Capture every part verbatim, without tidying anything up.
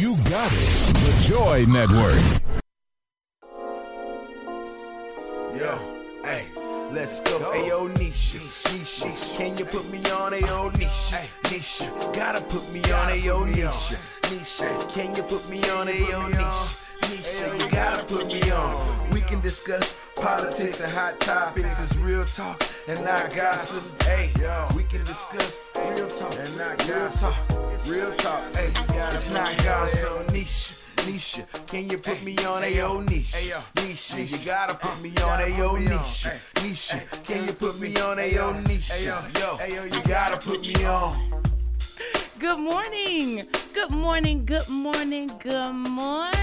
You got it. The Joy Network. Yo, hey, let's go. Ayo, Nisha. Nisha. Can you put me on? Ayo, Nisha. Nisha. Gotta put me on. Ayo, Nisha. Nisha. Can you put me on? Ayo, Nisha. Nisha, you gotta put me on. We can discuss politics and hot topics. It's real talk and not gossip. Hey, we can discuss real talk and not gossip. Real talk, hey, it's not gossip. Nisha, Nisha, can you put me on? Ayo, Nisha. Nisha, you gotta put me on. Ayo, Nisha. Nisha, can you put me on? Ayo, Nisha. Ayo, you gotta put me on. Good morning. Good morning. Good morning. Good morning.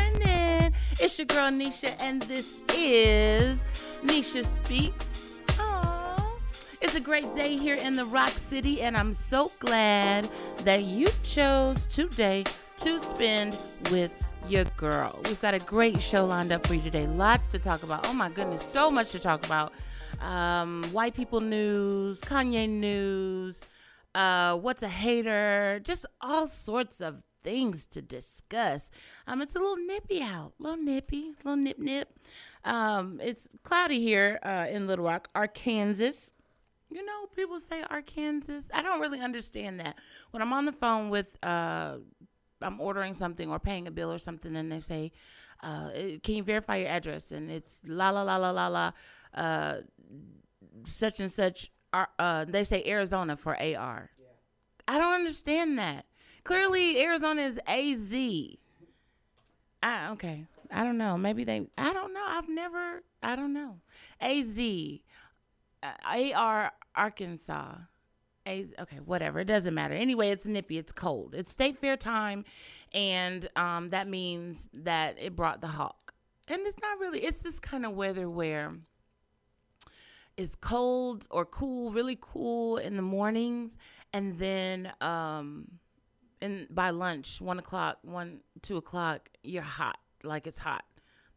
It's your girl Nisha, and this is Nisha Speaks. Oh, it's a great day here in the Rock City, and I'm so glad that you chose today to spend with your girl. We've got a great show lined up for you today. Lots to talk about. Oh my goodness, so much to talk about. Um, white people news, Kanye news. Uh, what's a hater? Just all sorts of things to discuss. Um, it's a little nippy out, little nippy, little nip nip. Um, it's cloudy here uh, in Little Rock, Arkansas. You know, people say Arkansas. I don't really understand that. When I'm on the phone with, uh, I'm ordering something or paying a bill or something, and they say, uh, "Can you verify your address?" And it's la la la la la la, uh, such and such. Uh, they say Arizona for A R. Yeah. I don't understand that. Clearly, Arizona is A Z. I, okay. I don't know. Maybe they... I don't know. I've never... I don't know. A Z. Uh, A R, Arkansas. A Z, okay, whatever. It doesn't matter. Anyway, it's nippy. It's cold. It's state fair time, and um, that means that it brought the hawk. And it's not really... It's this kind of weather where... It's cold or cool, really cool in the mornings, and then um, in by lunch, one o'clock, one, two o'clock, you're hot, like it's hot.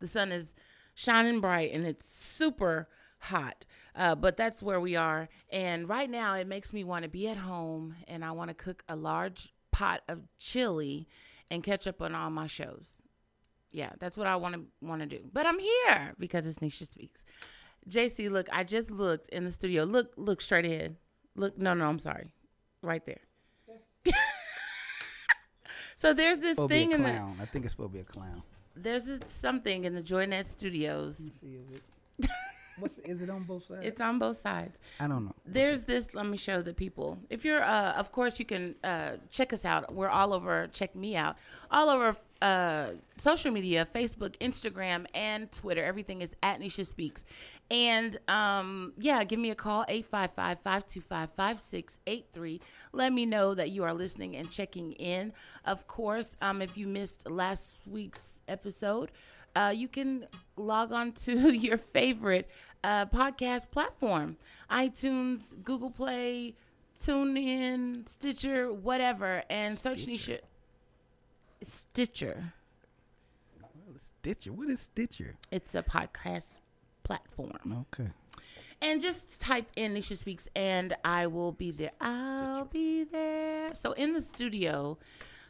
The sun is shining bright, and it's super hot. Uh, but that's where we are, and right now it makes me want to be at home, and I want to cook a large pot of chili and catch up on all my shows. Yeah, that's what I want to want to do. But I'm here because it's Nisha Speaks. J C, look, I just looked in the studio. Look, look straight ahead. Look, no, no, I'm sorry. Right there. Yes. So there's this Phobia thing in clown. the... I think it's supposed to be a clown. There's this something in the Joynet Studios. Let me see, is it, what's, is it on both sides? It's on both sides. I don't know. There's okay. this... Let me show the people. If you're... Uh, of course, you can uh, check us out. We're all over... Check me out. All over... Uh, social media, Facebook, Instagram, and Twitter. Everything is at Nisha Speaks. And, um, yeah, give me a call, eight five five, five two five, five six eight three. Let me know that you are listening and checking in. Of course, um, if you missed last week's episode, uh, you can log on to your favorite uh, podcast platform, iTunes, Google Play, TuneIn, Stitcher, whatever, and search Stitcher. Nisha. Stitcher. Well, Stitcher. What is Stitcher? It's a podcast platform. Okay. And just type in Nisha Speaks, and I will be there. I'll be there. So in the studio,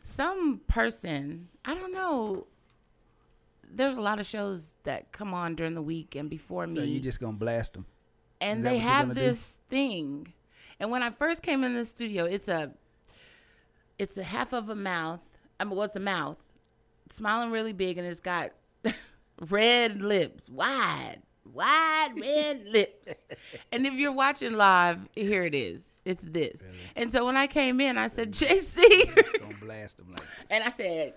some person, I don't know, there's a lot of shows that come on during the week and before me. So you're just going to blast them. And they have this thing. And when I first came in the studio, it's a, it's a half of a mouth. I mean, what's a mouth? It's smiling really big, and it's got red lips, wide, wide red lips. And if you're watching live, here it is. It's this. Really? And so when I came in, I said, J C. Don't blast them like this. And I said,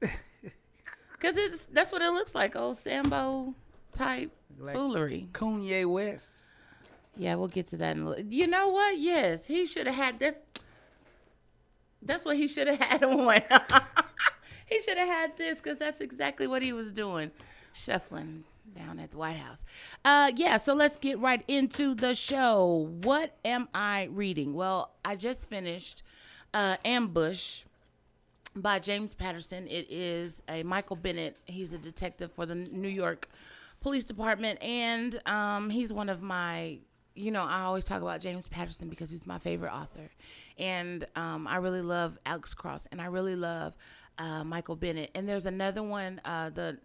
because it's that's what it looks like, old Sambo type like foolery. Kanye West. Yeah, we'll get to that in a little. You know what? Yes, he should have had that. That's what he should have had on. He should have had this because that's exactly what he was doing, shuffling down at the White House. Uh, yeah, so let's get right into the show. What am I reading? Well, I just finished uh, Ambush by James Patterson. It is a Michael Bennett. He's a detective for the New York Police Department, and um, he's one of my, you know, I always talk about James Patterson because he's my favorite author. And um, I really love Alex Cross, and I really love uh, Michael Bennett. And there's another one, uh, the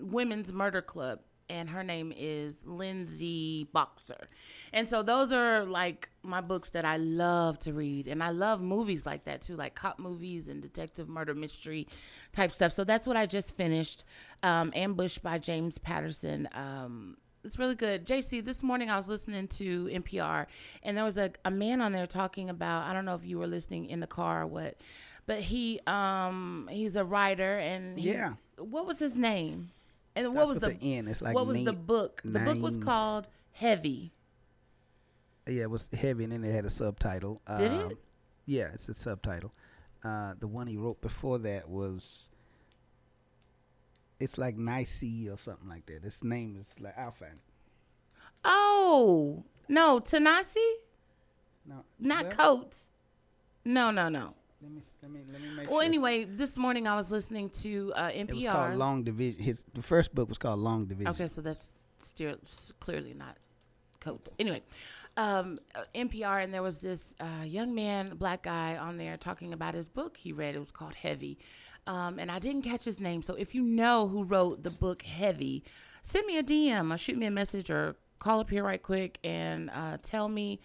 Women's Murder Club, and her name is Lindsay Boxer. And so those are like my books that I love to read. And I love movies like that too, like cop movies and detective murder mystery type stuff. So that's what I just finished. Um, Ambush by James Patterson. Um, it's really good. J C, this morning I was listening to N P R, and there was a, a man on there talking about, I don't know if you were listening in the car or what, but he um, he's a writer. And he, yeah. What was his name? And Starts what was the, the end? It's like what was nine, the book? The nine, book was called Heavy. Yeah, it was Heavy, and then it had a subtitle. Did um, it? Yeah, it's a subtitle. Uh, the one he wrote before that was, it's like Nicey or something like that. Its name is like, I'll find it. Oh no, Tanasi? No, not well, Coates. No, no, no. Let me, let me, let me make well, sure. Anyway, this morning I was listening to uh, N P R. It was called Long Division. His the first book was called Long Division. Okay, so that's still clearly not Coates. Anyway, um, N P R, and there was this uh, young man, black guy, on there talking about his book he read. It was called Heavy, um, and I didn't catch his name. So if you know who wrote the book Heavy, send me a D M or shoot me a message or call up here right quick and uh, tell me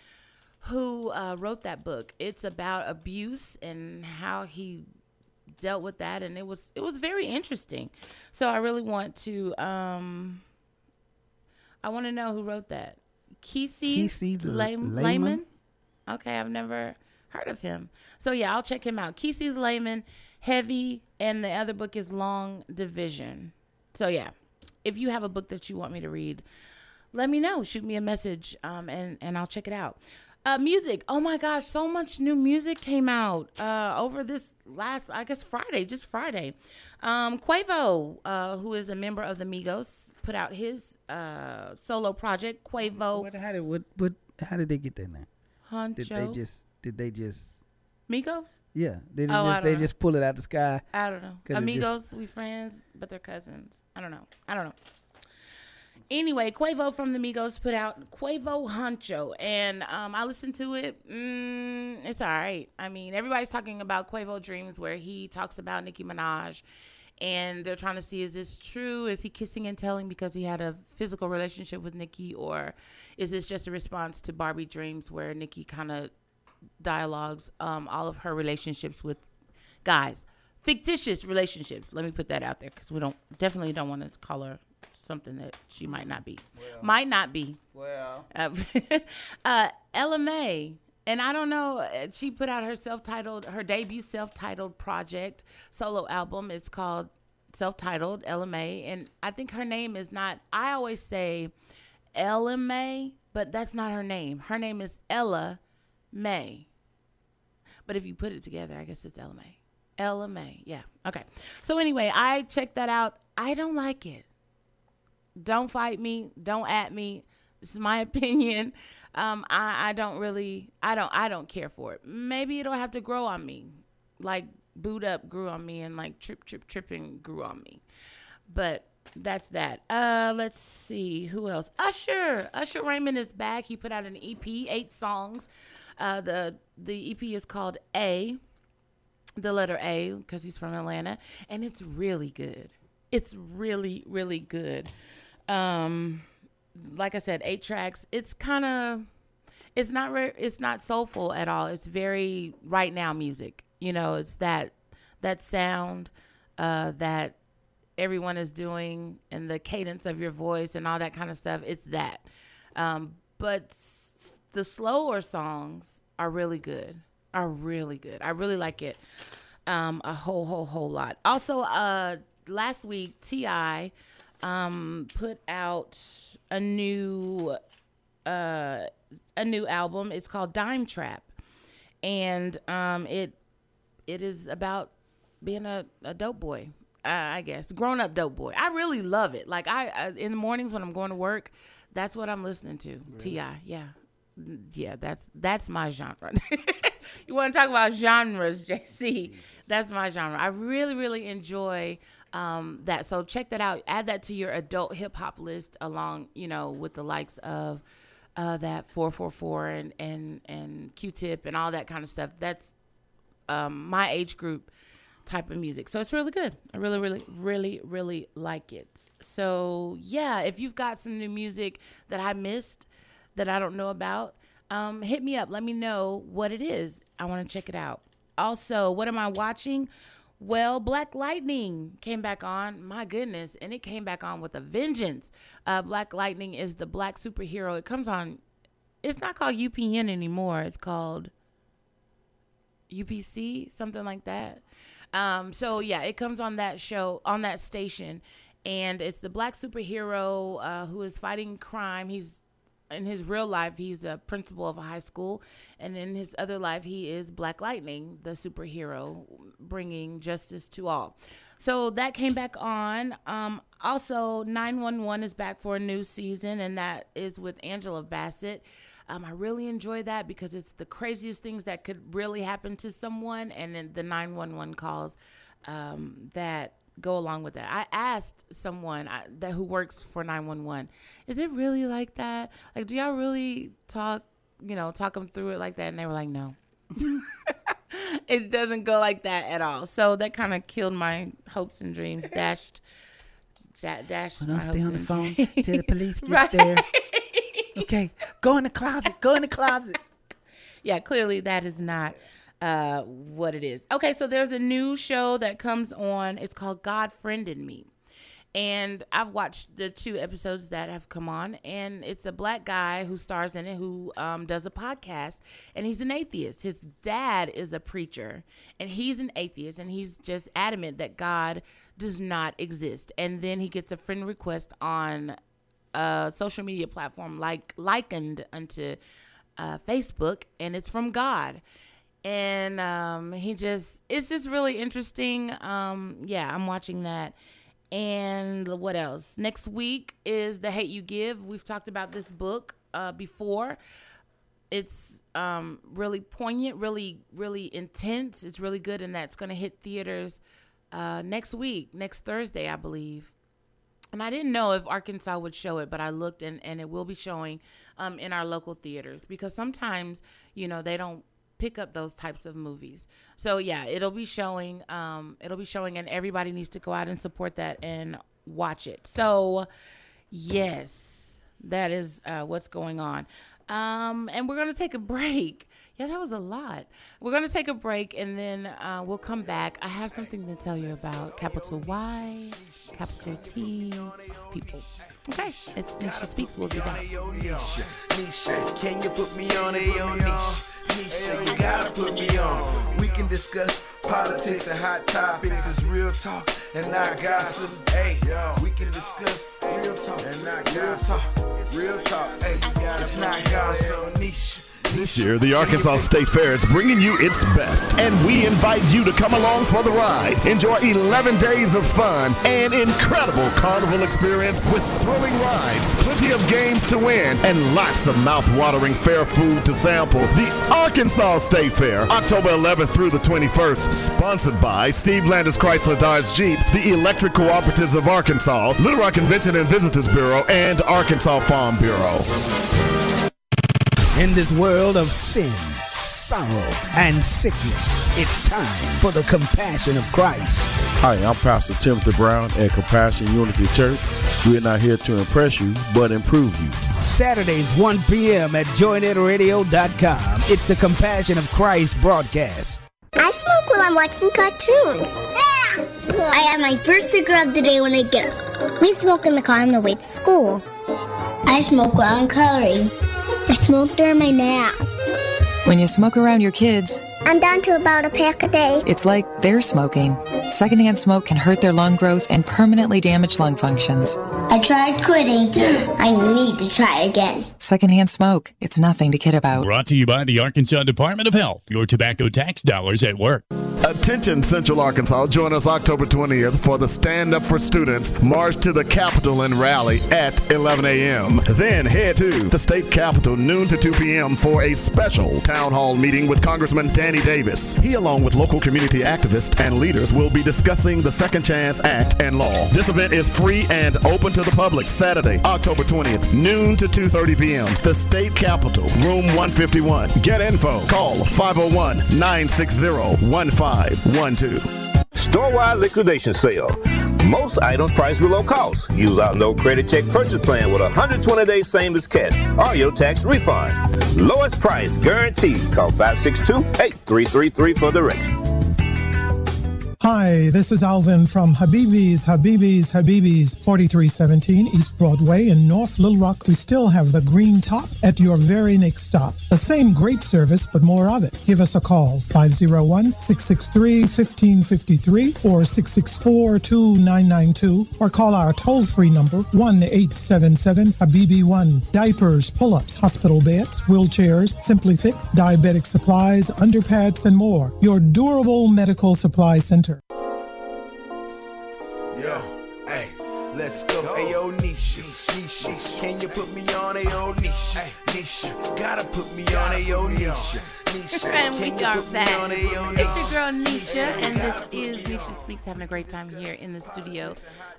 who uh, wrote that book. It's about abuse and how he dealt with that, and it was it was very interesting. So I really want to um, I want to know who wrote that. Kiese Laymon. Okay, I've never heard of him. So yeah, I'll check him out. Kiese Laymon, Heavy, and the other book is Long Division. So yeah, if you have a book that you want me to read, let me know. Shoot me a message, um, and and I'll check it out. Uh, music. Oh, my gosh. So much new music came out uh, over this last, I guess, Friday, just Friday. Um, Quavo, uh, who is a member of the Migos, put out his uh, solo project, Quavo. What, how, did, what, what, how did they get that name? Huncho. Did they just, did they just. Migos? Yeah. They just, oh, just they know. just pull it out the sky. I don't know. Amigos, just, we friends, but they're cousins. I don't know. I don't know. Anyway, Quavo from the Migos put out Quavo Huncho, and um, I listened to it. Mm, it's all right. I mean, everybody's talking about Quavo Dreams, where he talks about Nicki Minaj, and they're trying to see, is this true? Is he kissing and telling because he had a physical relationship with Nicki, or is this just a response to Barbie Dreams, where Nicki kind of dialogues um, all of her relationships with guys, fictitious relationships. Let me put that out there, because we don't definitely don't want to call her something that she might not be. Well, might not be. Well. Uh, uh, Ella Mai, and I don't know, she put out her self-titled, her debut self-titled project, solo album. It's called Self-Titled, Ella Mai. And I think her name is not, I always say Ella Mai, but that's not her name. Her name is Ella Mai. But if you put it together, I guess it's Ella Mai. Ella Mai, yeah. Okay. So anyway, I checked that out. I don't like it. Don't fight me. Don't at me. This is my opinion. Um, I, I don't really, I don't, I don't care for it. Maybe it'll have to grow on me. Like Boot Up grew on me, and like Trip, Trip, Tripping grew on me. But that's that. Uh, let's see. Who else? Usher. Usher Raymond is back. He put out an E P, eight songs. Uh, the, the E P is called A, the letter A, because he's from Atlanta. And it's really good. It's really, really good. Um, like I said, eight tracks. It's kind of, it's not, re- it's not soulful at all. It's very right now music. You know, it's that, that sound uh, that everyone is doing, and the cadence of your voice and all that kind of stuff. It's that. Um, but s- the slower songs are really good. Are really good. I really like it. Um, a whole, whole, whole lot. Also, uh, last week, T I um, put out a new uh, a new album. It's called Dime Trap, and um, it it is about being a, a dope boy, uh, I guess, grown up dope boy. I really love it. Like I, I in the mornings when I'm going to work, that's what I'm listening to. Really? T I, yeah, yeah. That's that's my genre. You want to talk about genres, J C? That's my genre. I really, really enjoy. Um, that so check that out. Add that to your adult hip hop list, along you know with the likes of uh, that four four four and and and Q-Tip and all that kind of stuff. That's um, my age group. type of music. So it's really good. I really, really, really, really like it. So yeah, if you've got some new music that I missed, that I don't know about, um, hit me up. Let me know what it is. I want to check it out. Also, what am I watching? Well, Black Lightning came back on. My goodness. And it came back on with a vengeance. Uh, Black Lightning is the black superhero. It comes on. It's not called U P N anymore. It's called U P C, something like that. Um, so, yeah, it comes on that show, on that station. And it's the black superhero uh, who is fighting crime. He's in his real life, he's a principal of a high school. And in his other life, he is Black Lightning, the superhero, bringing justice to all. So that came back on. Um, also, nine one one is back for a new season, and that is with Angela Bassett. Um, I really enjoy that because it's the craziest things that could really happen to someone, and then the nine one one calls um, that go along with that. I asked someone I, that who works for nine one one, is it really like that? Like, do y'all really talk, you know, talk them through it like that? And they were like, no. It doesn't go like that at all. So that kind of killed my hopes and dreams, dashed, da- dashed well, don't my stay on the phone till the police gets right there. Okay, go in the closet. Go in the closet. Yeah, clearly that is not uh, what it is. Okay, so there's a new show that comes on. It's called God Friended Me. And I've watched the two episodes that have come on. And it's a black guy who stars in it who um, does a podcast. And he's an atheist. His dad is a preacher. And he's an atheist. And he's just adamant that God does not exist. And then he gets a friend request on Uh, social media platform like likened unto uh, Facebook, and it's from God, and um, he just it's just really interesting. Um, yeah, I'm watching that. And what else? Next week is The Hate U Give. We've talked about this book uh, before. It's um, really poignant, really, really intense. It's really good, and that's going to hit theaters uh, next week, next Thursday, I believe. And I didn't know if Arkansas would show it, but I looked, and, and it will be showing um, in our local theaters because sometimes, you know, they don't pick up those types of movies. So, yeah, it'll be showing. Um, it'll be showing, and everybody needs to go out and support that and watch it. So, yes, that is uh, what's going on. Um, and we're going to take a break. Yeah, that was a lot. We're going to take a break, and then uh, we'll come back. I have something to tell you about capital Y, capital T, people. Okay, it's Nisha Speaks. We'll be back. Nisha, can you put me on A O N? Nisha, you gotta put me on. We can discuss politics and hot topics. It's real talk and not gossip. Hey, we can discuss real talk and not gossip. Real talk, hey, it's not gossip. Nisha. This year, the Arkansas State Fair is bringing you its best, and we invite you to come along for the ride. Enjoy eleven days of fun, an incredible carnival experience with thrilling rides, plenty of games to win, and lots of mouth-watering fair food to sample. The Arkansas State Fair, October eleventh through the twenty-first, sponsored by Steve Landis Chrysler Dodge Jeep, the Electric Cooperatives of Arkansas, Little Rock Convention and Visitors Bureau, and Arkansas Farm Bureau. In this world of sin, sorrow, and sickness, it's time for the compassion of Christ. Hi, I'm Pastor Timothy Brown at Compassion Unity Church. We're not here to impress you, but improve you. Saturdays, one p.m. at join it radio dot com. It's the Compassion of Christ broadcast. I smoke while I'm watching cartoons. Yeah. I have my first cigarette of the day when I get up. We smoke in the car on the way to school. I smoke while I'm coloring. I smoke during my nap. When you smoke around your kids, I'm down to about a pack a day. It's like they're smoking. Secondhand smoke can hurt their lung growth and permanently damage lung functions. I tried quitting. I need to try again. Secondhand smoke, it's nothing to kid about. Brought to you by the Arkansas Department of Health. Your tobacco tax dollars at work. Attention Central Arkansas, join us October twentieth for the Stand Up for Students March to the Capitol and Rally at eleven a.m. Then head to the state capitol noon to two p.m. for a special town hall meeting with Congressman Danny Davis. He, along with local community activists and leaders, will be discussing the Second Chance Act and law. This event is free and open to the public Saturday, October twentieth, noon to two thirty p.m. The state capitol, room one fifty-one. Get info. Call five oh one, nine six oh, one five one two. store-wide liquidation sale. Most items priced below cost. Use our no credit check purchase plan with one hundred twenty days same as cash or your tax refund. Lowest price guaranteed. Call five six two, eight three three three for directions. Hi, this is Alvin from Habibi's, Habibi's, Habibi's, forty-three seventeen East Broadway in North Little Rock. We still have the green top at your very next stop. The same great service, but more of it. Give us a call, five oh one, six six three, one five five three or six six four, two nine nine two, or call our toll-free number, one eight seven seven, Habibi one. Diapers, pull-ups, hospital beds, wheelchairs, Simply Thick, diabetic supplies, underpads, and more. Your durable medical supply center. Yeah, hey, let's go. Ayo, Nisha, Nisha, can you put me on? Ayo, Nisha, Nisha, gotta put me on. Ayo, Nisha, Nisha, and we are back. It's your girl Nisha, and this is Nisha Speaks. Having a great time here in the studio.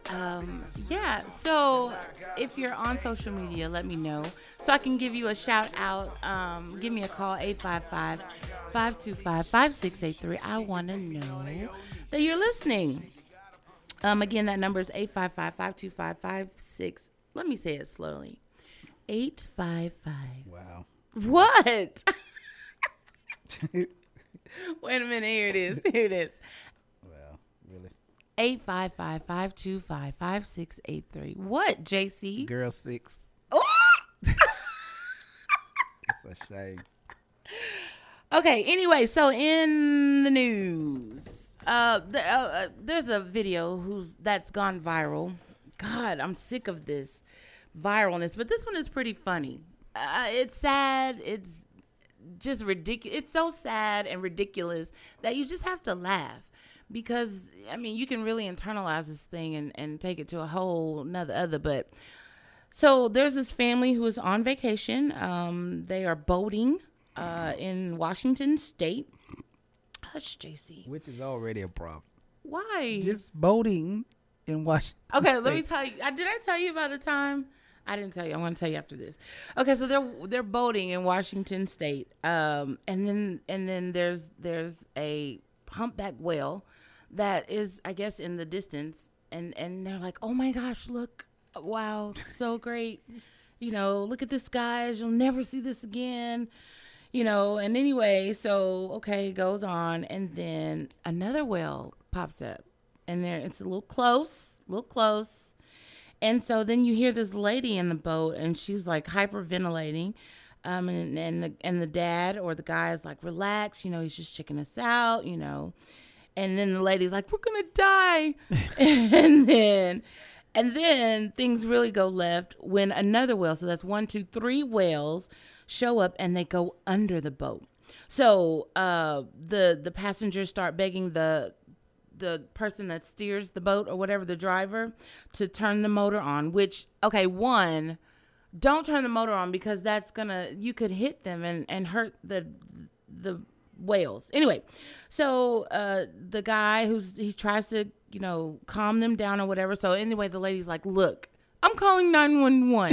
Um, yeah, so if you're on social media, let me know so I can give you a shout out. Um, give me a call, eight five five, five two five, five six eight three. I want to know that you're listening. Um, again, that number is eight five five, five two five, five six. Let me say it slowly. eight five five. Wow. What? Wait a minute. Here it is. Here it is. Wow. Really? eight five five, five two five, five six eight three. What, J C? Girl six. Oh! It's a shame. Okay. Anyway, so in the news. Uh, the, uh, uh, there's a video who's that's gone viral. God, I'm sick of this viralness, but this one is pretty funny. Uh, it's sad. It's just ridiculous. It's so sad and ridiculous that you just have to laugh because, I mean, you can really internalize this thing and, and take it to a whole nother other. But so there's this family who is on vacation. Um, they are boating uh, in Washington State. Hush, J C. Which is already a problem. Why? Just boating in Washington. Okay, State. Let me tell you. Did I tell you about the time? I didn't tell you. I'm going to tell you after this. Okay, so they're they're boating in Washington State, um, and then and then there's there's a humpback whale that is, I guess, in the distance, and and they're like, oh my gosh, look, wow, so great, you know, look at this, guys, you'll never see this again. You know, and anyway, so, okay, goes on, and then another whale pops up, and there it's a little close, a little close, and so then you hear this lady in the boat, and she's, like, hyperventilating, um, and, and, the, and the dad or the guy is like, relax, you know, he's just checking us out, you know, and then the lady's like, we're gonna die, and then... And then things really go left when another whale, so that's one, two, three whales show up and they go under the boat. So uh, the the passengers start begging the the person that steers the boat or whatever, the driver, to turn the motor on, which, okay, one, don't turn the motor on because that's going to, you could hit them and, and hurt the the whales. Anyway, so uh, the guy who's, he tries to, you know, calm them down or whatever. So anyway, the lady's like, look, I'm calling nine one one.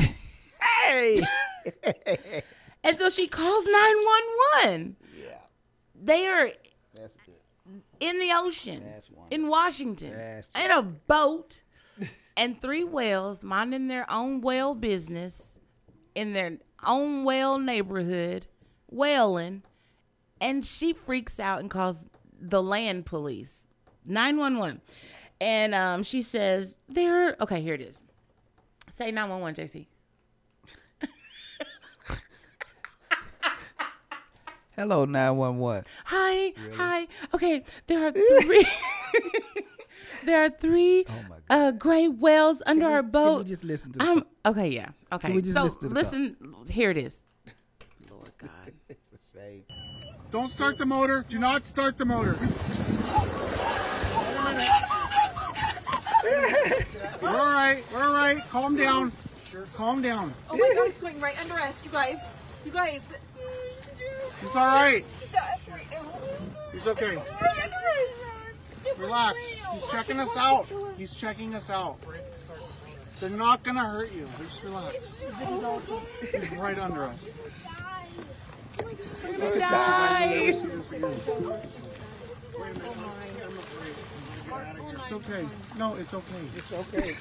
Hey! And so she calls nine one one. Yeah. They are That's good. in the ocean, That's in Washington, That's in a boat, and three whales minding their own whale business in their own whale neighborhood, whaling, and she freaks out and calls the land police. nine one one. And um, she says, there, okay, here it is. Say nine one one, J C. Hello, nine one one. Hi, really? Hi. Okay, there are three. There are three oh uh, gray whales under we, our boat. Can we just listen to um, the Okay, yeah. Okay, we just so listen, to listen here it is. Lord God. It's a shame. Don't start the motor. Do not start the motor. We're all right. We're all right. Calm down. Sure. Calm down. Oh my God, it's going right under us, you guys. You guys. It's all right. He's okay. It's right under us. Relax. He's checking us out. He's checking us out. They're not gonna hurt you. Just relax. He's right under us. We're gonna die. We're gonna die. Wait a minute. It's okay. No, it's okay. It's okay.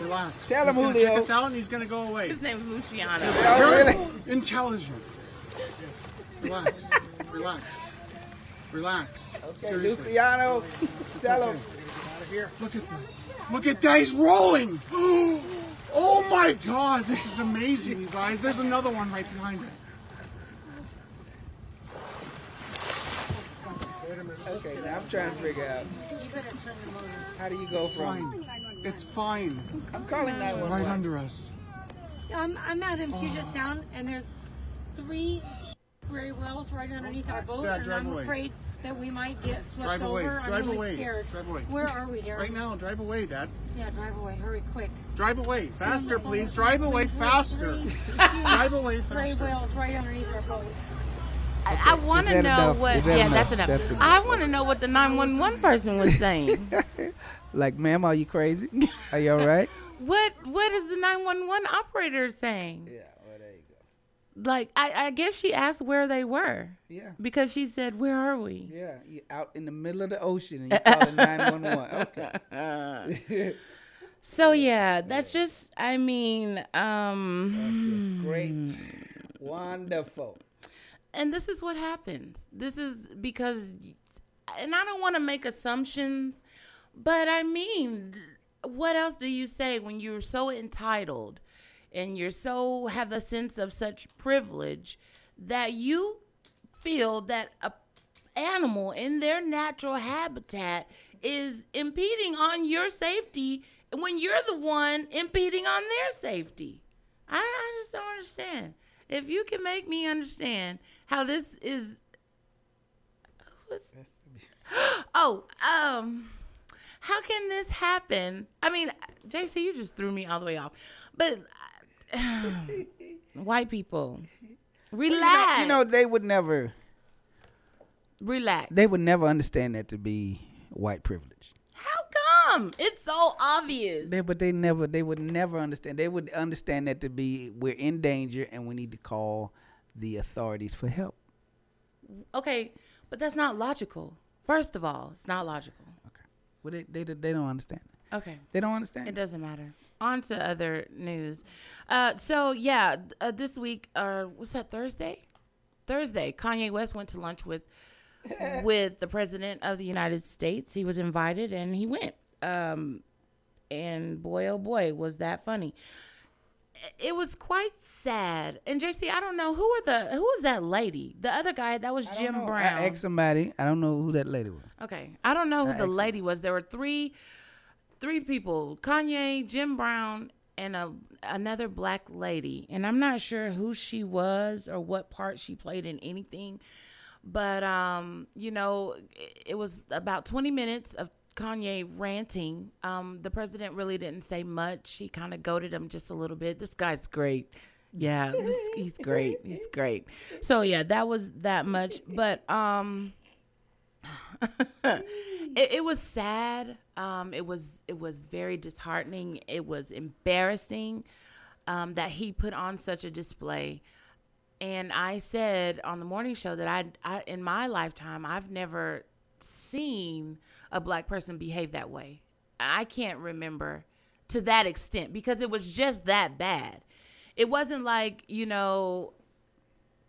Relax. Tell him, Julio. He's going to check us out and he's going to go away. His name is Luciano. You're intelligent. Relax. Relax. Relax. Okay, seriously. Luciano. Tell him. Okay. Look at that. Look at that. He's rolling. Oh, my God. This is amazing, you guys. There's another one right behind it. Okay, now I'm trying to figure out. How do you go from? It's fine. I'm calling nine one one. Right under us. I'm, I'm out in Puget oh. Sound, and there's three gray whales right underneath our boat, yeah, and I'm away. afraid that we might get flipped drive over. Away. I'm drive really away. scared. Drive away. Where are we, Darren? Right now, drive away, Dad. Yeah, drive away. Hurry, quick. Drive away. Faster, please. Drive away faster. Drive away faster. Gray whales right underneath our boat. Okay. I want to know enough? what. That yeah, enough? that's enough. That's I want to know what the nine one one person was saying. Like, ma'am, are you crazy? Are you all right? What What is the nine one one operator saying? Yeah, well, there you go. Like, I, I guess she asked where they were. Yeah. Because she said, "Where are we?" Yeah, you're out in the middle of the ocean and you call it nine one one. Okay. So yeah, that's just. I mean, um, that's just great, wonderful. And this is what happens. This is because, and I don't want to make assumptions, but I mean, what else do you say when you're so entitled and you're so have a sense of such privilege that you feel that a animal in their natural habitat is impeding on your safety when you're the one impeding on their safety? I, I just don't understand. If you can make me understand how this is, oh, um, how can this happen? I mean, J C, you just threw me all the way off. But uh, white people, relax. You know, you know, they would never relax. They would never understand that to be white privilege. How come? It's so obvious. They, but they never, they would never understand. They would understand that to be, we're in danger and we need to call the authorities for help. Okay, but that's not logical. First of all, it's not logical. Okay. Well, they they, they don't understand. Okay. They don't understand. It doesn't matter. On to other news. Uh, so, yeah, uh, this week, uh, what's that, Thursday? Thursday, Kanye West went to lunch with... with the president of the United States. He was invited and he went. Um, and boy, oh boy, was that funny. It was quite sad. And J C, I don't know who were the who was that lady? The other guy that was Jim Brown. I asked somebody. I don't know who that lady was. Okay, I don't know who the lady was. There were three, three people: Kanye, Jim Brown, and a another black lady. And I'm not sure who she was or what part she played in anything. But, um, you know, it was about twenty minutes of Kanye ranting. Um, the president really didn't say much. He kind of goaded him just a little bit. This guy's great. Yeah, this, he's great. He's great. So, yeah, that was that much. But um, it, it was sad. Um, it was it was very disheartening. It was embarrassing um, that he put on such a display. And I said on the morning show that I, I, in my lifetime, I've never seen a black person behave that way. I can't remember to that extent because it was just that bad. It wasn't like, you know,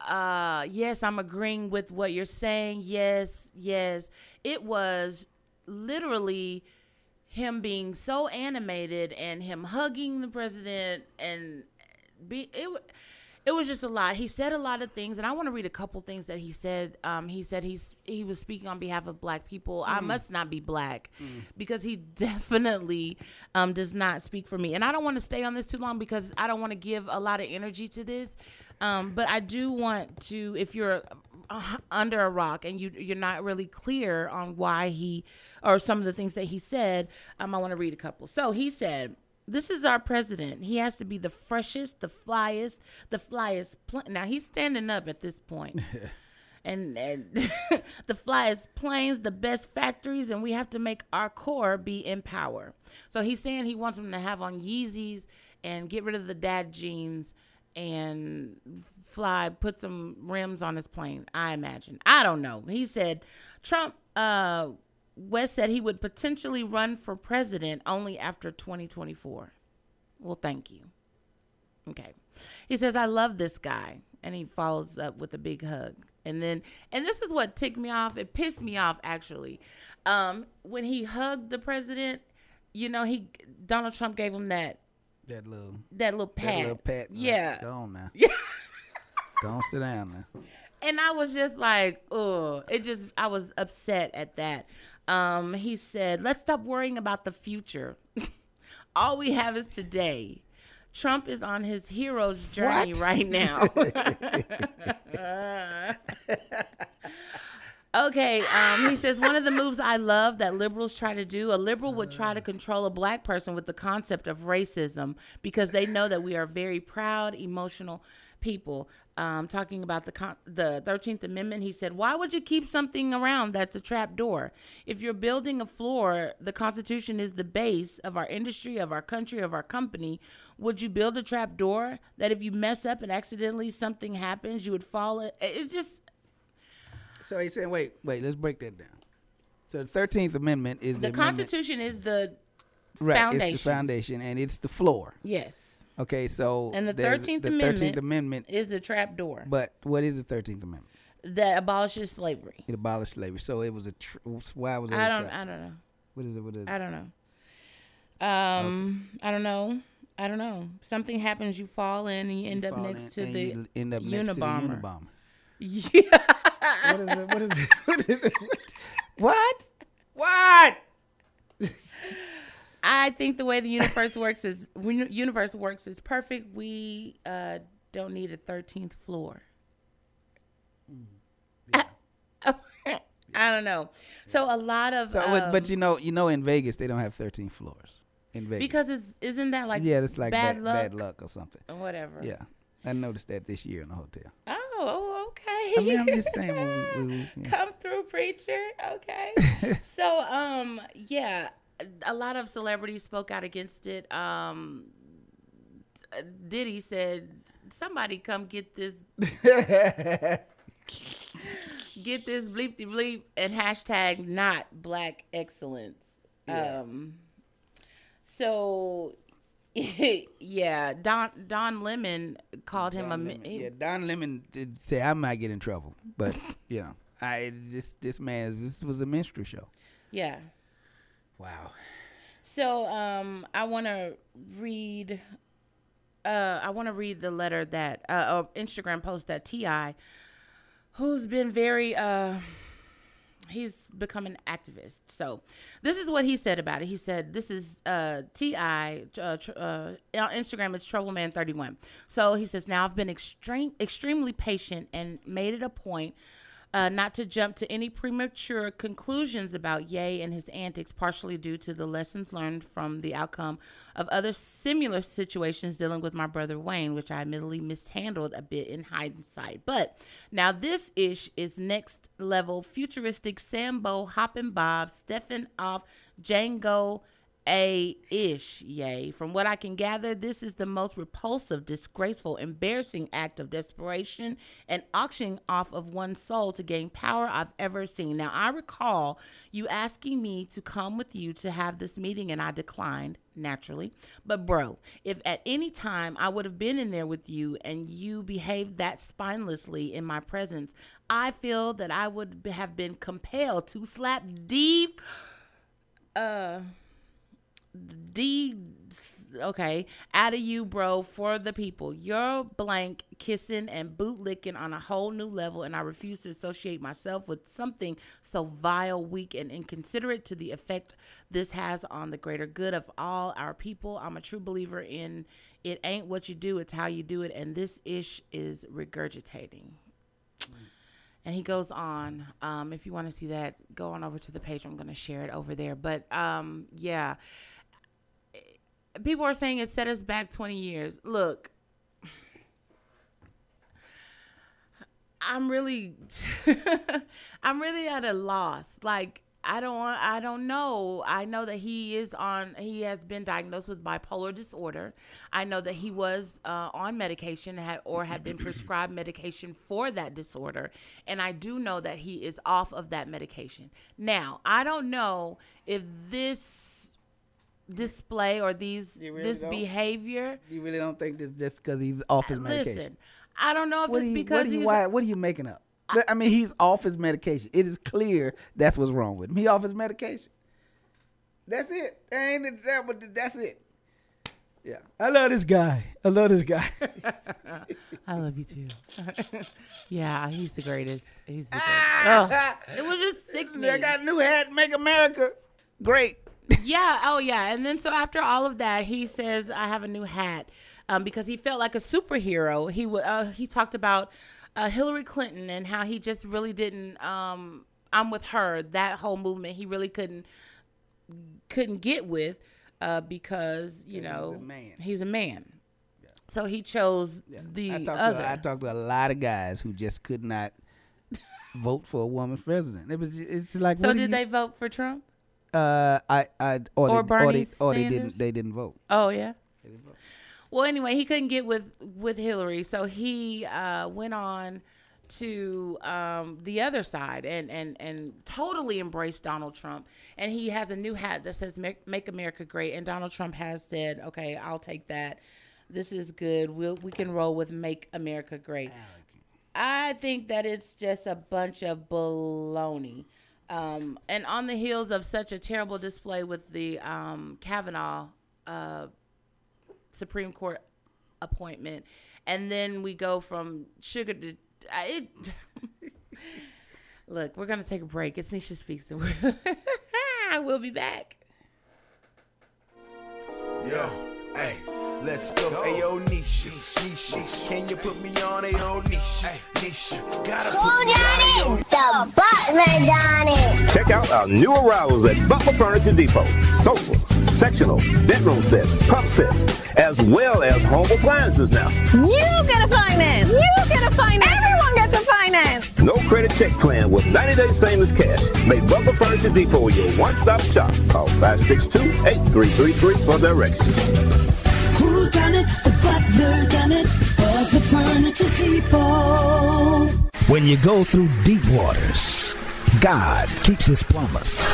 uh, yes, I'm agreeing with what you're saying. Yes, yes. It was literally him being so animated and him hugging the president and be it. It was just a lot. He said a lot of things, and I want to read a couple things that he said. Um, he said he's he was speaking on behalf of black people. Mm. I must not be black mm. because he definitely um, does not speak for me. And I don't want to stay on this too long because I don't want to give a lot of energy to this. Um, but I do want to, if you're uh, under a rock and you, you're not really clear on why he or some of the things that he said, um, I want to read a couple. So he said... This is our president. He has to be the freshest, the flyest, the flyest. Pl- now, he's standing up at this point. and and the flyest planes, the best factories, and we have to make our core be in power. So he's saying he wants them to have on Yeezys and get rid of the dad jeans and fly, put some rims on his plane, I imagine. I don't know. He said Trump uh, West said he would potentially run for president only after twenty twenty-four. Well, thank you. Okay. He says, I love this guy. And he follows up with a big hug. And then, and this is what ticked me off. It pissed me off, actually. Um, when he hugged the president, you know, he Donald Trump gave him that. That little. That little pat. That little pat. Yeah. Like, go on now. Yeah. Go on, sit down now. And I was just like, oh, it just, I was upset at that. Um, he said, let's stop worrying about the future. All we have is today. Trump is on his hero's journey what? right now. Okay, um, he says, one of the moves I love that liberals try to do, a liberal would try to control a black person with the concept of racism because they know that we are very proud, emotional people. Um, talking about the con- the Thirteenth Amendment, he said, why would you keep something around that's a trap door? If you're building a floor, the Constitution is the base of our industry, of our country, of our company. Would you build a trap door that if you mess up and accidentally something happens, you would fall? It- it's just... So he said, wait, wait, let's break that down. So the Thirteenth Amendment is the... The Constitution amendment- is the right, foundation. Right, it's the foundation, and it's the floor. Yes. Okay, so and the thirteenth Amendment, the thirteenth Amendment is a trap door. But what is the thirteenth Amendment? That abolishes slavery. It abolished slavery. So it was a tra- why was it? I a don't. Trap? I don't know. What is it? What is it? I don't know. Um, okay. I don't know. I don't know. Something happens. You fall in, and you, you end up next in, to the you end up Unabomber. Next to the Unabomber. Yeah. What is it? What is it? What? Is it? What? What? What? I think the way the universe works is universe works is perfect. We uh, don't need a thirteenth floor. Mm, yeah. I, yeah. I don't know. Yeah. So a lot of so, um, but you know, you know, in Vegas they don't have thirteen floors in Vegas because it's isn't that like yeah, it's like bad, bad, luck? bad luck or something or whatever. Yeah, I noticed that this year in the hotel. Oh, okay. I mean, I'm just saying, we, we, we, yeah. Come through, preacher. Okay. so, um, yeah. A lot of celebrities spoke out against it. Um, Diddy said, somebody come get this, get this bleepty bleep and hashtag not black excellence. Yeah. Um, so, yeah, Don Don Lemon called Don him a... Lemon. He, yeah, Don Lemon did say, I might get in trouble. But, you know, I this, this man, this was a minstrel show. Yeah. Wow. So um, I want to read. Uh, I want to read the letter that uh, or Instagram post that T I, who's been very, uh, he's become an activist. So this is what he said about it. He said, "This is uh, T I Uh, tr- uh, on Instagram is Troubleman thirty-one. So he says, "Now I've been extreme, extremely patient and made it a point." Uh, not to jump to any premature conclusions about Ye and his antics, partially due to the lessons learned from the outcome of other similar situations dealing with my brother Wayne, which I admittedly mishandled a bit in hindsight. But now this ish is next level futuristic Sambo, Hoppin' Bob, Steffin' off, Django A ish, yay. From what I can gather, this is the most repulsive, disgraceful, embarrassing act of desperation and auctioning off of one's soul to gain power I've ever seen. Now, I recall you asking me to come with you to have this meeting, and I declined, naturally. But, bro, if at any time I would have been in there with you and you behaved that spinelessly in my presence, I feel that I would have been compelled to slap deep, uh... D okay out of you, bro, for the people. You're blank kissing and boot licking on a whole new level, and I refuse to associate myself with something so vile, weak, and inconsiderate to the effect this has on the greater good of all our people. I'm a true believer in it ain't what you do, it's how you do it, and this ish is regurgitating. Mm. And he goes on. Um, if you want to see that, go on over to the page. I'm going to share it over there. But um, yeah. People are saying it set us back twenty years. Look, I'm really, I'm really at a loss. Like, I don't want, I don't know. I know that he is on, he has been diagnosed with bipolar disorder. I know that he was uh, on medication had, or had been prescribed medication for that disorder. And I do know that he is off of that medication. Now, I don't know if this display or these really this behavior. You really don't think this just because he's off his medication? Listen, I don't know if what it's you, because what you, he's. Why, what are you making up? But, I mean, he's off his medication. It is clear that's what's wrong with him. He off his medication. That's it. That ain't example, that's it. Yeah. I love this guy. I love this guy. I love you too. Yeah, he's the greatest. He's the greatest. Oh, it was just sickening. I got a new hat. Make America Great. Yeah. Oh, yeah. And then so after all of that, he says, I have a new hat um, because he felt like a superhero. He w- uh, He talked about Uh, Hillary Clinton and how he just really didn't, um, I'm with her, that whole movement he really couldn't couldn't get with uh, because, you and know, he's a man. He's a man. Yeah. So he chose yeah. the I other. To, I talked to a lot of guys who just could not vote for a woman president. It was it's like So did you, they vote for Trump? Uh, I, I or, or they, Bernie or they, Sanders? Or they didn't they didn't vote. Oh, yeah. They didn't vote. Well, anyway, he couldn't get with, with Hillary, so he uh, went on to um, the other side and, and, and totally embraced Donald Trump. And he has a new hat that says Make, Make America Great. And Donald Trump has said, okay, I'll take that. This is good. We'll, we can roll with Make America Great. I think that it's just a bunch of baloney. Um, and on the heels of such a terrible display with the um, Kavanaugh uh Supreme Court appointment, and then we go from sugar to it. Look, we're gonna take a break. It's Nisha Speaks, and we'll be back. Yo, hey, let's go. Ayo, Nisha, Nisha, can you put me on? Ayo, Nisha, Nisha, gotta put me on. Ayo, the Butler Donnie. Check out our new arrivals at Butler Furniture Depot. Sofas, sectional, bedroom sets, pump sets, as well as home appliances now. You get a finance. You get a finance. Everyone gets a finance. No credit check plan with ninety days same as cash. Make Butler Furniture Depot your one-stop shop. Call five six two, eight three three three for directions. Who done it? The Butler done it. Butler Furniture Depot. When you go through deep waters, God keeps his promise.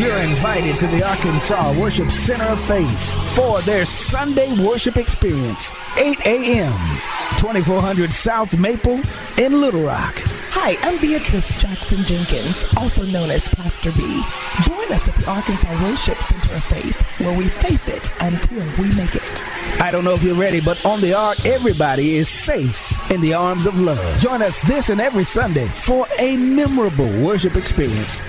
You're invited to the Arkansas Worship Center of Faith for their Sunday worship experience, eight a.m., twenty-four hundred South Maple in Little Rock. Hi, I'm Beatrice Jackson Jenkins, also known as Pastor B. Join us at the Arkansas Worship Center of Faith, where we faith it until we make it. I don't know if you're ready, but on the Ark, everybody is safe in the arms of love. Join us this and every Sunday for a memorable worship experience.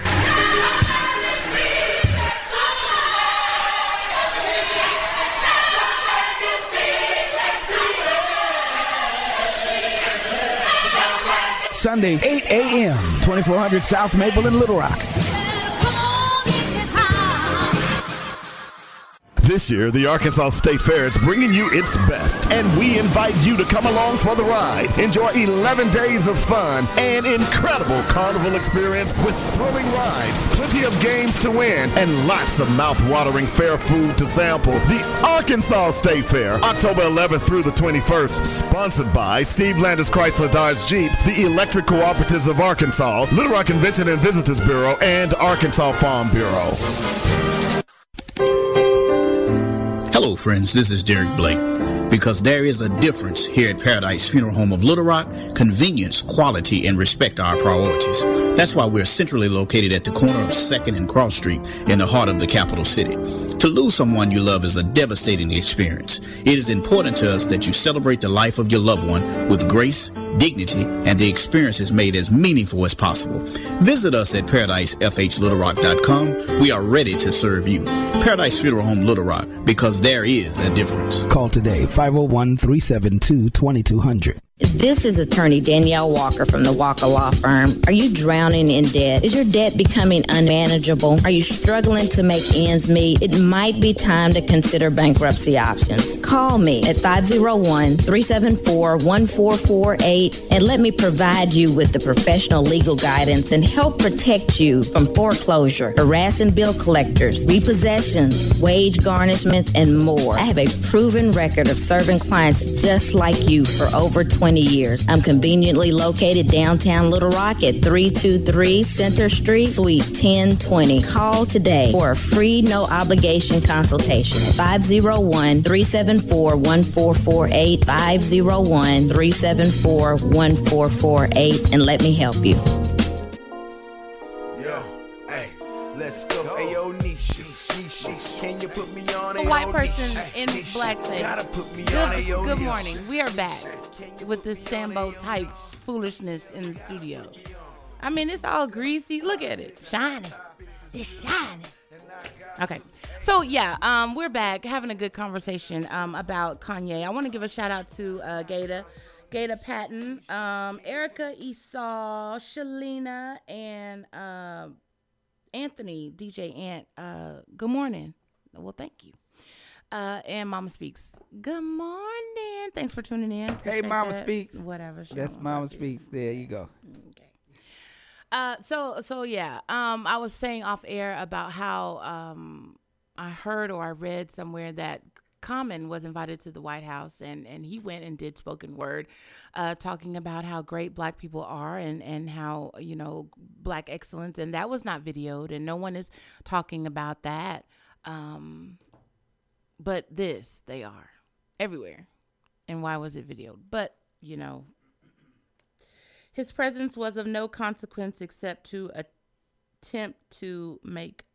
Sunday, eight a.m., twenty-four hundred South Maple in Little Rock. This year, the Arkansas State Fair is bringing you its best, and we invite you to come along for the ride. Enjoy eleven days of fun and incredible carnival experience with thrilling rides, plenty of games to win, and lots of mouth-watering fair food to sample. The Arkansas State Fair, October eleventh through the twenty-first, sponsored by Steve Landis Chrysler Dodge Jeep, the Electric Cooperatives of Arkansas, Little Rock Convention and Visitors Bureau, and Arkansas Farm Bureau. Hello friends, this is Derek Blake. Because there is a difference here at Paradise Funeral Home of Little Rock, convenience, quality, and respect are our priorities. That's why we're centrally located at the corner of second and Cross Street in the heart of the capital city. To lose someone you love is a devastating experience. It is important to us that you celebrate the life of your loved one with grace, dignity, and the experience is made as meaningful as possible. Visit us at paradise f h little rock dot com. We are ready to serve you. Paradise Funeral Home Little Rock, because there is a difference. Call today, five oh one, three seven two, two two zero zero. This is attorney Danielle Walker from the Walker Law Firm. Are you drowning in debt? Is your debt becoming unmanageable? Are you struggling to make ends meet? It might be time to consider bankruptcy options. Call me at five oh one, three seven four, one four four eight and let me provide you with the professional legal guidance and help protect you from foreclosure, harassing bill collectors, repossessions, wage garnishments, and more. I have a proven record of serving clients just like you for over twenty years. I'm conveniently located downtown Little Rock at three two three Center Street, Suite ten twenty. Call today for a free, no-obligation consultation at five oh one, three seven four, one four four eight, five oh one, three seven four, one four four eight, and let me help you. Yo, hey, let's go. Hey, yo, Nisha, Nisha, can you put me on? A white person in blackface. Good, good morning. We are back with this Sambo-type foolishness in the studio. I mean, it's all greasy. Look at it. Shiny. It's shiny. Okay. So, yeah, um, we're back having a good conversation um, about Kanye. I want to give a shout-out to uh, Gata, Gata Patton, um, Erica Esau, Shalina, and uh, Anthony, D J Ant. Uh, good morning. Well, thank you. Uh, and Mama Speaks. Good morning. Thanks for tuning in. Appreciate hey, Mama that. Speaks. Whatever. That's Mama, Mama Speaks. Speaks. There you go. Okay. Uh, so so yeah. Um, I was saying off air about how um I heard or I read somewhere that Common was invited to the White House, and and he went and did spoken word, uh, talking about how great Black people are, and and how, you know, Black excellence, and that was not videoed, and no one is talking about that. Um. But this, they are everywhere. And why was it videoed? But, you know, his presence was of no consequence except to attempt to make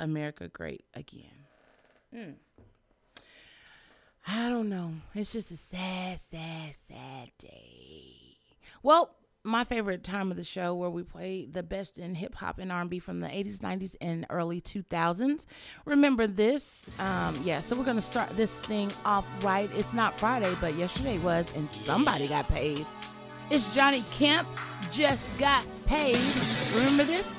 America great again. Mm. I don't know. It's just a sad, sad, sad day. Well, my favorite time of the show, where we play the best in hip hop and R and B from the eighties, nineties, and early two thousands. Remember this? Um, yeah, so we're going to start this thing off right. It's not Friday, but yesterday was, and somebody got paid. It's Johnny Kemp, just got paid. Remember this?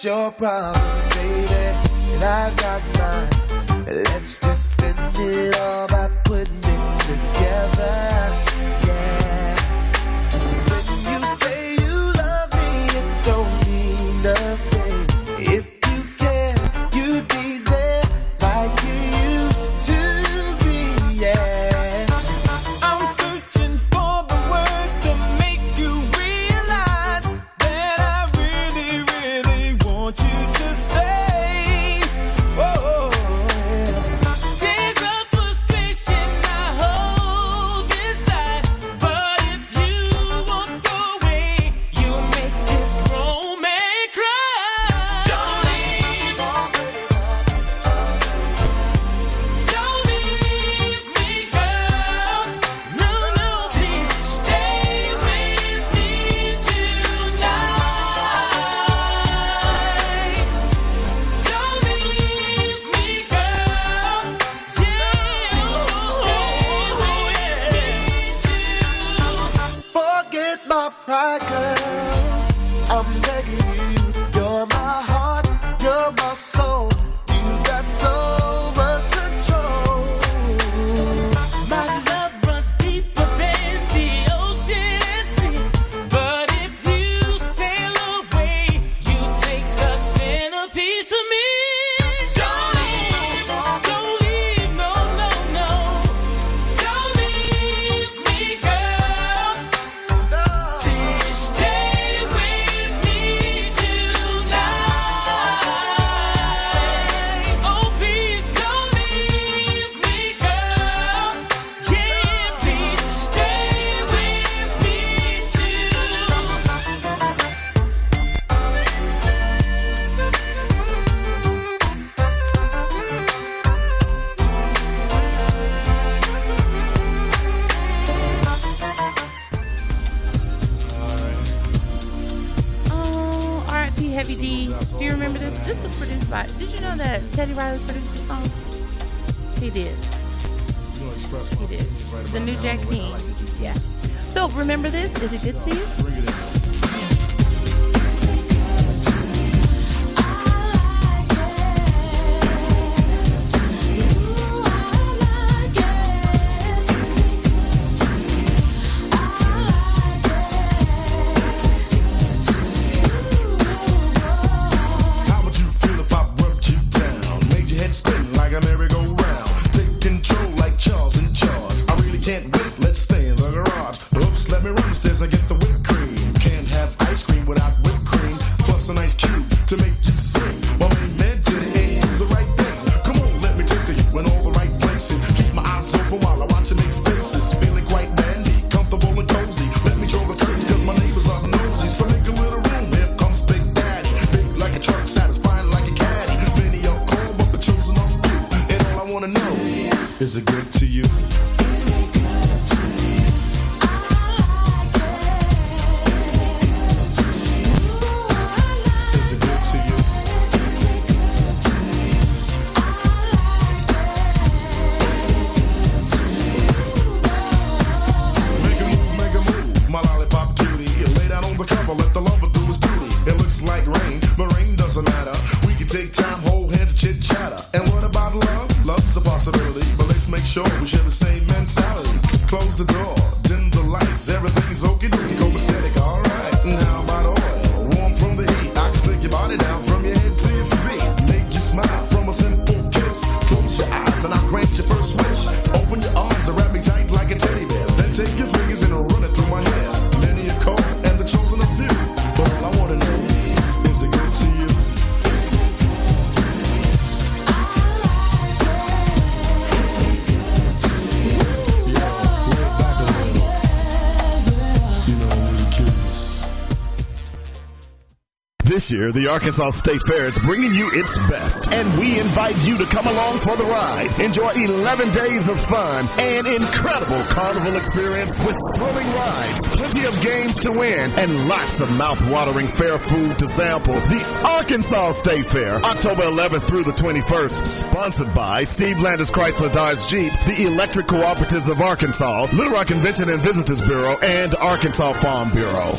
got your problems, baby, and I got mine. Let's just spend it all by putting it together. This year, the Arkansas State Fair is bringing you its best, and we invite you to come along for the ride. Enjoy eleven days of fun and incredible carnival experience with thrilling rides, plenty of games to win, and lots of mouth-watering fair food to sample. The Arkansas State Fair, October eleventh through the twenty-first, sponsored by Steve Landis Chrysler Dodge Jeep, the Electric Cooperatives of Arkansas, Little Rock Convention and Visitors Bureau, and Arkansas Farm Bureau.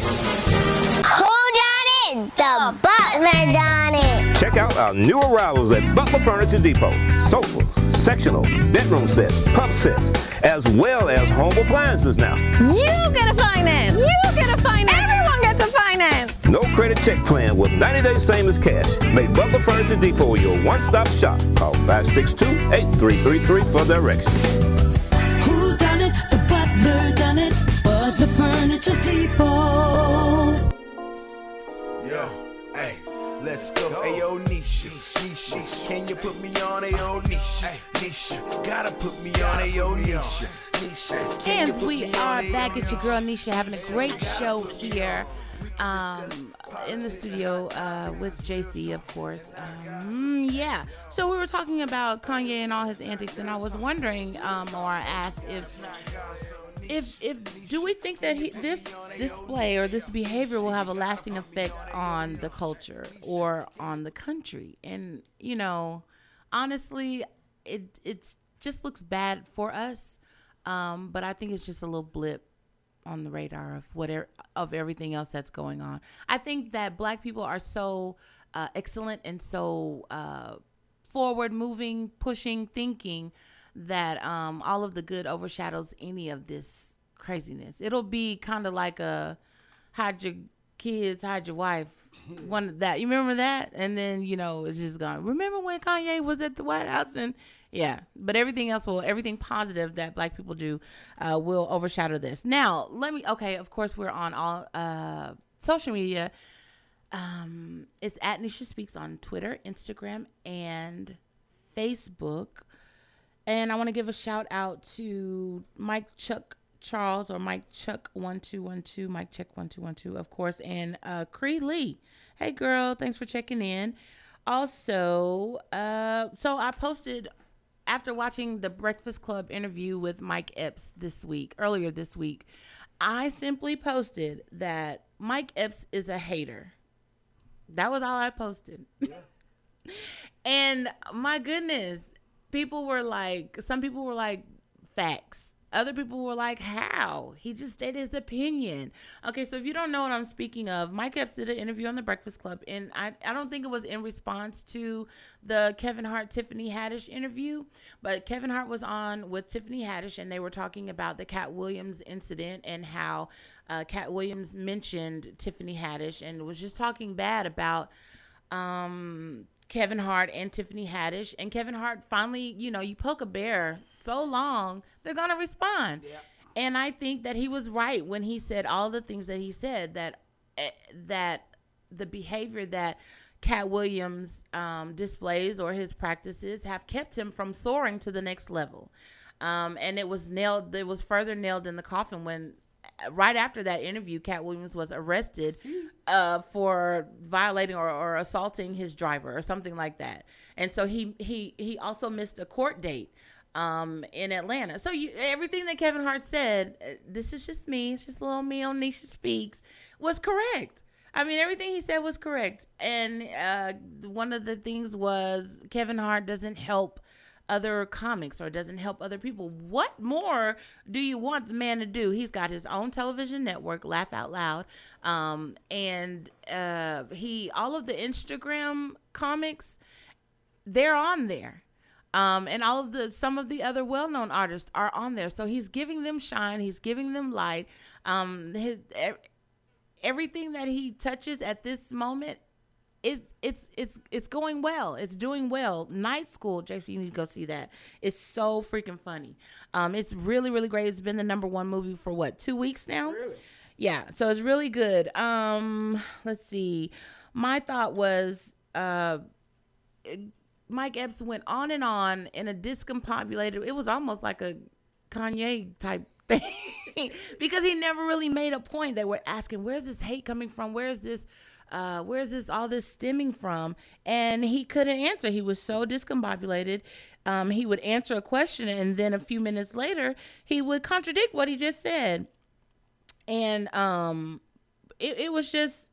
Hit the Butler Done It. Check out our new arrivals at Butler Furniture Depot. Sofas, sectional, bedroom sets, pump sets, as well as home appliances now. You get a finance. You get a finance. Everyone gets a finance. No credit check plan with ninety days same as cash. Make Butler Furniture Depot your one-stop shop. Call five six two, eight three three three for directions. Who done it? The Butler done it. Butler Furniture Depot. Yo, hey, let's go. Ayo, Nisha, Nisha, can you put me on? Ayo, Nisha, Nisha, gotta put me on. Ayo, Nisha, Nisha. And we are back at your girl Nisha, having a great show here um, in the studio uh, with J C, of course. Um, yeah, so we were talking about Kanye and all his antics, and I was wondering, um, or I asked if... If if do we think that he, this display or this behavior will have a lasting effect on the culture or on the country? And you know, honestly, it it's just looks bad for us. Um, but I think it's just a little blip on the radar of whatever of everything else that's going on. I think that Black people are so uh, excellent and so uh, forward moving, pushing, thinking, that um, all of the good overshadows any of this craziness. It'll be kind of like a hide your kids, hide your wife, one of that. You remember that? And then, you know, it's just gone. Remember when Kanye was at the White House? And yeah, but everything else will, everything positive that Black people do uh, will overshadow this. Now, let me, okay, of course, we're on all uh, social media. Um, it's at Nisha Speaks on Twitter, Instagram, and Facebook. And I want to give a shout out to Mike Chuck Charles or Mike Chuck one two one two, Mike Chuck one two one two, of course, and uh, Cree Lee. Hey, girl, thanks for checking in. Also, uh, so I posted after watching the Breakfast Club interview with Mike Epps this week, earlier this week, I simply posted that Mike Epps is a hater. That was all I posted. Yeah. And my goodness. People were like, some people were like, facts. Other people were like, how? He just stated his opinion. Okay, so if you don't know what I'm speaking of, Mike Epps did an interview on The Breakfast Club, and I, I don't think it was in response to the Kevin Hart, Tiffany Haddish interview, but Kevin Hart was on with Tiffany Haddish, and they were talking about the Cat Williams incident and how uh, Cat Williams mentioned Tiffany Haddish and was just talking bad about... Um, Kevin Hart and Tiffany Haddish, and Kevin Hart finally, you know, you poke a bear so long, they're going to respond. Yeah. And I think that he was right when he said all the things that he said, that that the behavior that Cat Williams um, displays or his practices have kept him from soaring to the next level. Um, and it was nailed, it was further nailed in the coffin when right after that interview, Cat Williams was arrested uh, for violating or, or assaulting his driver or something like that. And so he he he also missed a court date um, in Atlanta. So you, everything that Kevin Hart said, this is just me, it's just a little me on Nisha Speaks, was correct. I mean, everything he said was correct. And uh, one of the things was Kevin Hart doesn't help other comics or doesn't help other people. What more do you want the man to do? He's got his own television network, Laugh Out Loud. Um, and uh, he, all of the Instagram comics, they're on there. Um, and all of the, some of the other well-known artists are on there. So he's giving them shine. He's giving them light. Um, his, everything that he touches at this moment, It's it's it's it's going well. It's doing well. Night School, J C, you need to go see that. It's so freaking funny. Um, it's really really great. It's been the number one movie for what, two weeks now? Really? Yeah. So it's really good. Um, let's see. My thought was, uh, Mike Epps went on and on in a discombobulated. It was almost like a Kanye type thing because he never really made a point. They were asking, "Where's this hate coming from? Where's this?" Uh, where's this all this stemming from? And he couldn't answer. He was so discombobulated. Um, he would answer a question, and then a few minutes later, he would contradict what he just said. And um, it, it was just,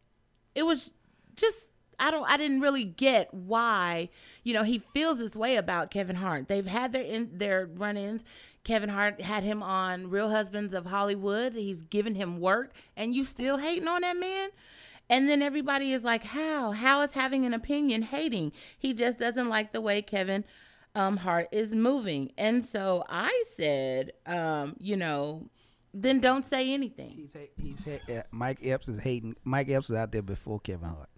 it was just, I don't, I didn't really get why, you know, he feels this way about Kevin Hart. They've had their in, their run-ins. Kevin Hart had him on Real Husbands of Hollywood. He's given him work, and you still hating on that man? And then everybody is like, how? How is having an opinion hating? He just doesn't like the way Kevin um, Hart is moving. And so I said, um, you know, then don't say anything. He's ha- he's ha- uh, Mike Epps is hating. Mike Epps was out there before Kevin Hart.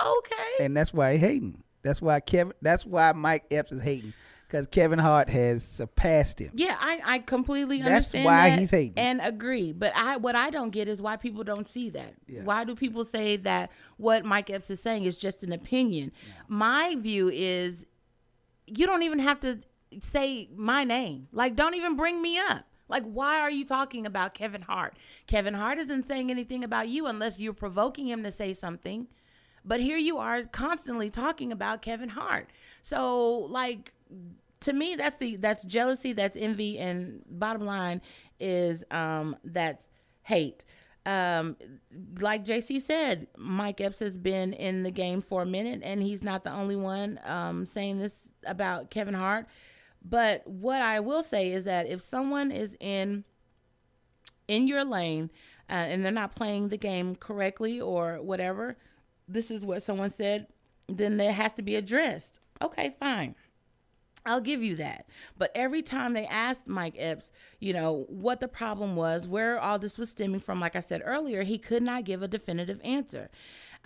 Okay. And that's why he hating. That's why Kevin. That's why Mike Epps is hating. Because Kevin Hart has surpassed him. Yeah, I, I completely understand. That's why that he's hating. And agree. But I what I don't get is why people don't see that. Yeah. Why do people say that what Mike Epps is saying is just an opinion? Yeah. My view is you don't even have to say my name. Like, don't even bring me up. Like, why are you talking about Kevin Hart? Kevin Hart isn't saying anything about you unless you're provoking him to say something. But here you are constantly talking about Kevin Hart. So, like... To me, that's the that's jealousy, that's envy, and bottom line is um, that's hate. Um, like J C said, Mike Epps has been in the game for a minute, and he's not the only one um, saying this about Kevin Hart. But what I will say is that if someone is in in your lane uh, and they're not playing the game correctly or whatever, this is what someone said, then that has to be addressed. Okay, fine. I'll give you that. But every time they asked Mike Epps, you know, what the problem was, where all this was stemming from, like I said earlier, he could not give a definitive answer.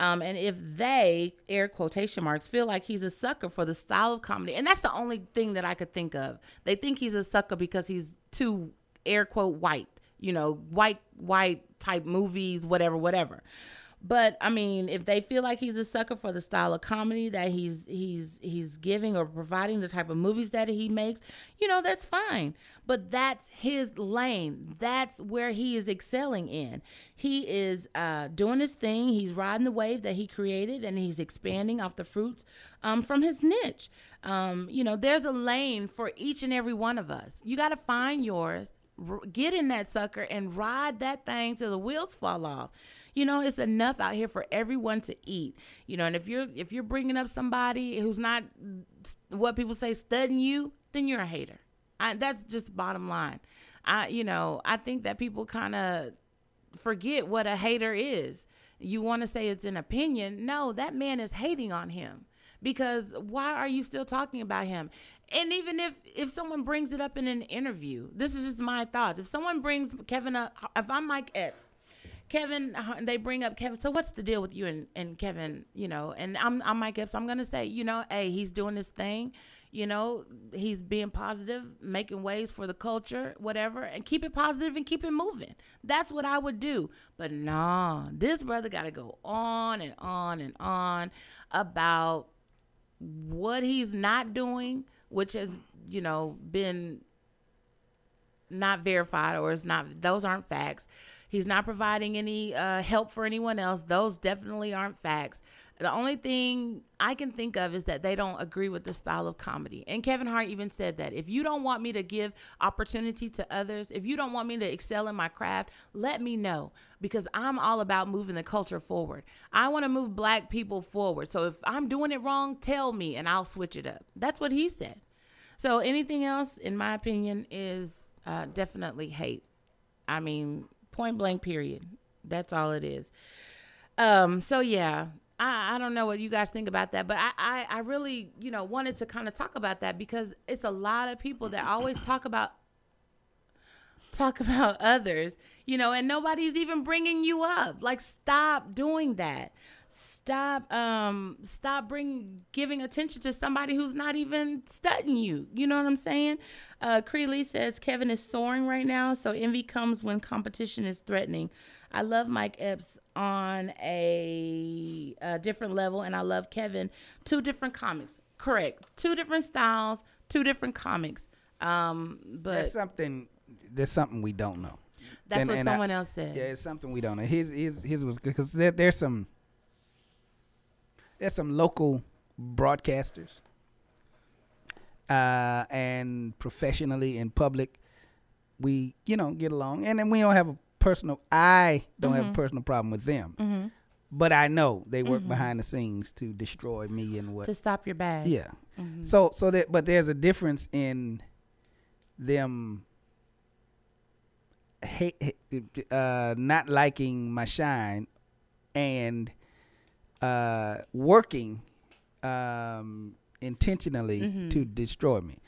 Um, and if they, air quotation marks, feel like he's a sucker for the style of comedy, and that's the only thing that I could think of. They think he's a sucker because he's too, air quote, white, you know, white, white type movies, whatever, whatever. But I mean, if they feel like he's a sucker for the style of comedy that he's he's he's giving or providing, the type of movies that he makes, you know, that's fine. But that's his lane. That's where he is excelling in. He is uh, doing his thing. He's riding the wave that he created, and he's expanding off the fruits um, from his niche. Um, you know, there's a lane for each and every one of us. You got to find yours, r- get in that sucker, and ride that thing till the wheels fall off. You know, it's enough out here for everyone to eat. You know, and if you're if you're bringing up somebody who's not what people say studying you, then you're a hater. I, that's just bottom line. I, you know, I think that people kind of forget what a hater is. You want to say it's an opinion? No, that man is hating on him because why are you still talking about him? And even if, if someone brings it up in an interview, this is just my thoughts. If someone brings Kevin up, if I'm Mike Epps. Kevin, they bring up Kevin. So what's the deal with you and, and Kevin, you know, and I'm, I'm Mike Epps. I'm going to say, you know, hey, he's doing his thing. You know, he's being positive, making ways for the culture, whatever, and keep it positive and keep it moving. That's what I would do. But no, this brother got to go on and on and on about what he's not doing, which has, you know, been not verified or it's not, those aren't facts. He's not providing any uh, help for anyone else. Those definitely aren't facts. The only thing I can think of is that they don't agree with the style of comedy. And Kevin Hart even said that. If you don't want me to give opportunity to others, if you don't want me to excel in my craft, let me know because I'm all about moving the culture forward. I want to move black people forward. So if I'm doing it wrong, tell me and I'll switch it up. That's what he said. So anything else, in my opinion, is uh, definitely hate. I mean... Point blank period. That's all it is. Um, so yeah, I, I don't know what you guys think about that, but I, I, I really, you know, wanted to kind of talk about that because it's a lot of people that always talk about, talk about others, you know, and nobody's even bringing you up. Like, stop doing that. Stop, um, stop bring, giving attention to somebody who's not even studying you. You know what I'm saying? Uh, Creeley says, Kevin is soaring right now, so envy comes when competition is threatening. I love Mike Epps on a, a different level, and I love Kevin. Two different comics. Correct. Two different styles, two different comics. Um, but That's something, there's something we don't know. That's and, what and someone I, else said. Yeah, it's something we don't know. His, his, his was good, because there, there's some... There's some local broadcasters uh, and professionally in public, we, you know, get along. And then we don't have a personal, I don't mm-hmm. have a personal problem with them. Mm-hmm. But I know they work mm-hmm. behind the scenes to destroy me and what. To stop your bag. Yeah. Mm-hmm. So, so that, but there's a difference in them hate, uh, not liking my shine and uh, working um, intentionally mm-hmm. to destroy me.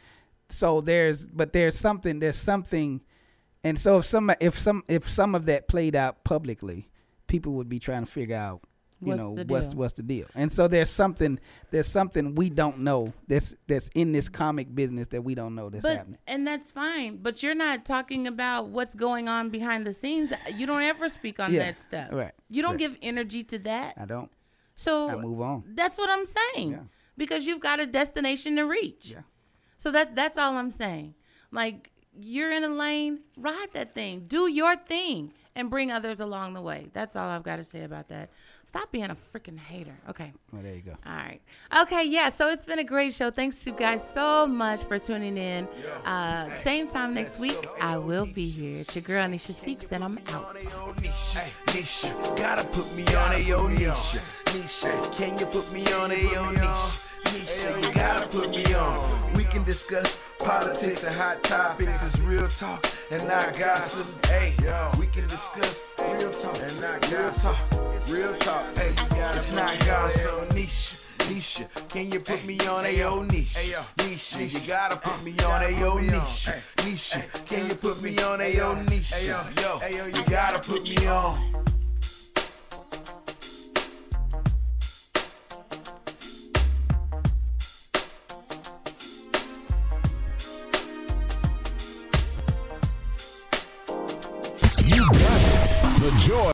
So there's, but there's something, there's something, and so if some, if some, if some of that played out publicly, people would be trying to figure out, you what's know, the what's what's the deal. And so there's something, there's something we don't know that's that's in this comic business that we don't know that's but, happening. And that's fine, but you're not talking about what's going on behind the scenes. You don't ever speak on yeah, that stuff. Right. You don't right. give energy to that. I don't. So I move on. That's what I'm saying, yeah. because you've got a destination to reach. Yeah. So that that's all I'm saying. Like, you're in a lane, ride that thing, do your thing, and bring others along the way. That's all I've got to say about that. Stop being a freaking hater. Okay. Well, there you go. All right. Okay, yeah, so it's been a great show. Thanks to you guys so much for tuning in. Uh, same time next week, I will be here. It's your girl, Nisha Speaks, and I'm out. Nisha, gotta put me on A O Nisha. Nisha, can you put me on A O Nisha? Nisha, you gotta put me on. We can discuss politics and hot topics. It's real talk and not gossip. Hey, we can discuss real talk and not gossip. Real talk, hey, it's not gossip. Nisha, Nisha, can you put me on A O Nisha? Nisha, you gotta put me on A O Nisha. Nisha, can you put me on A O Nisha? Yo, you gotta put me on.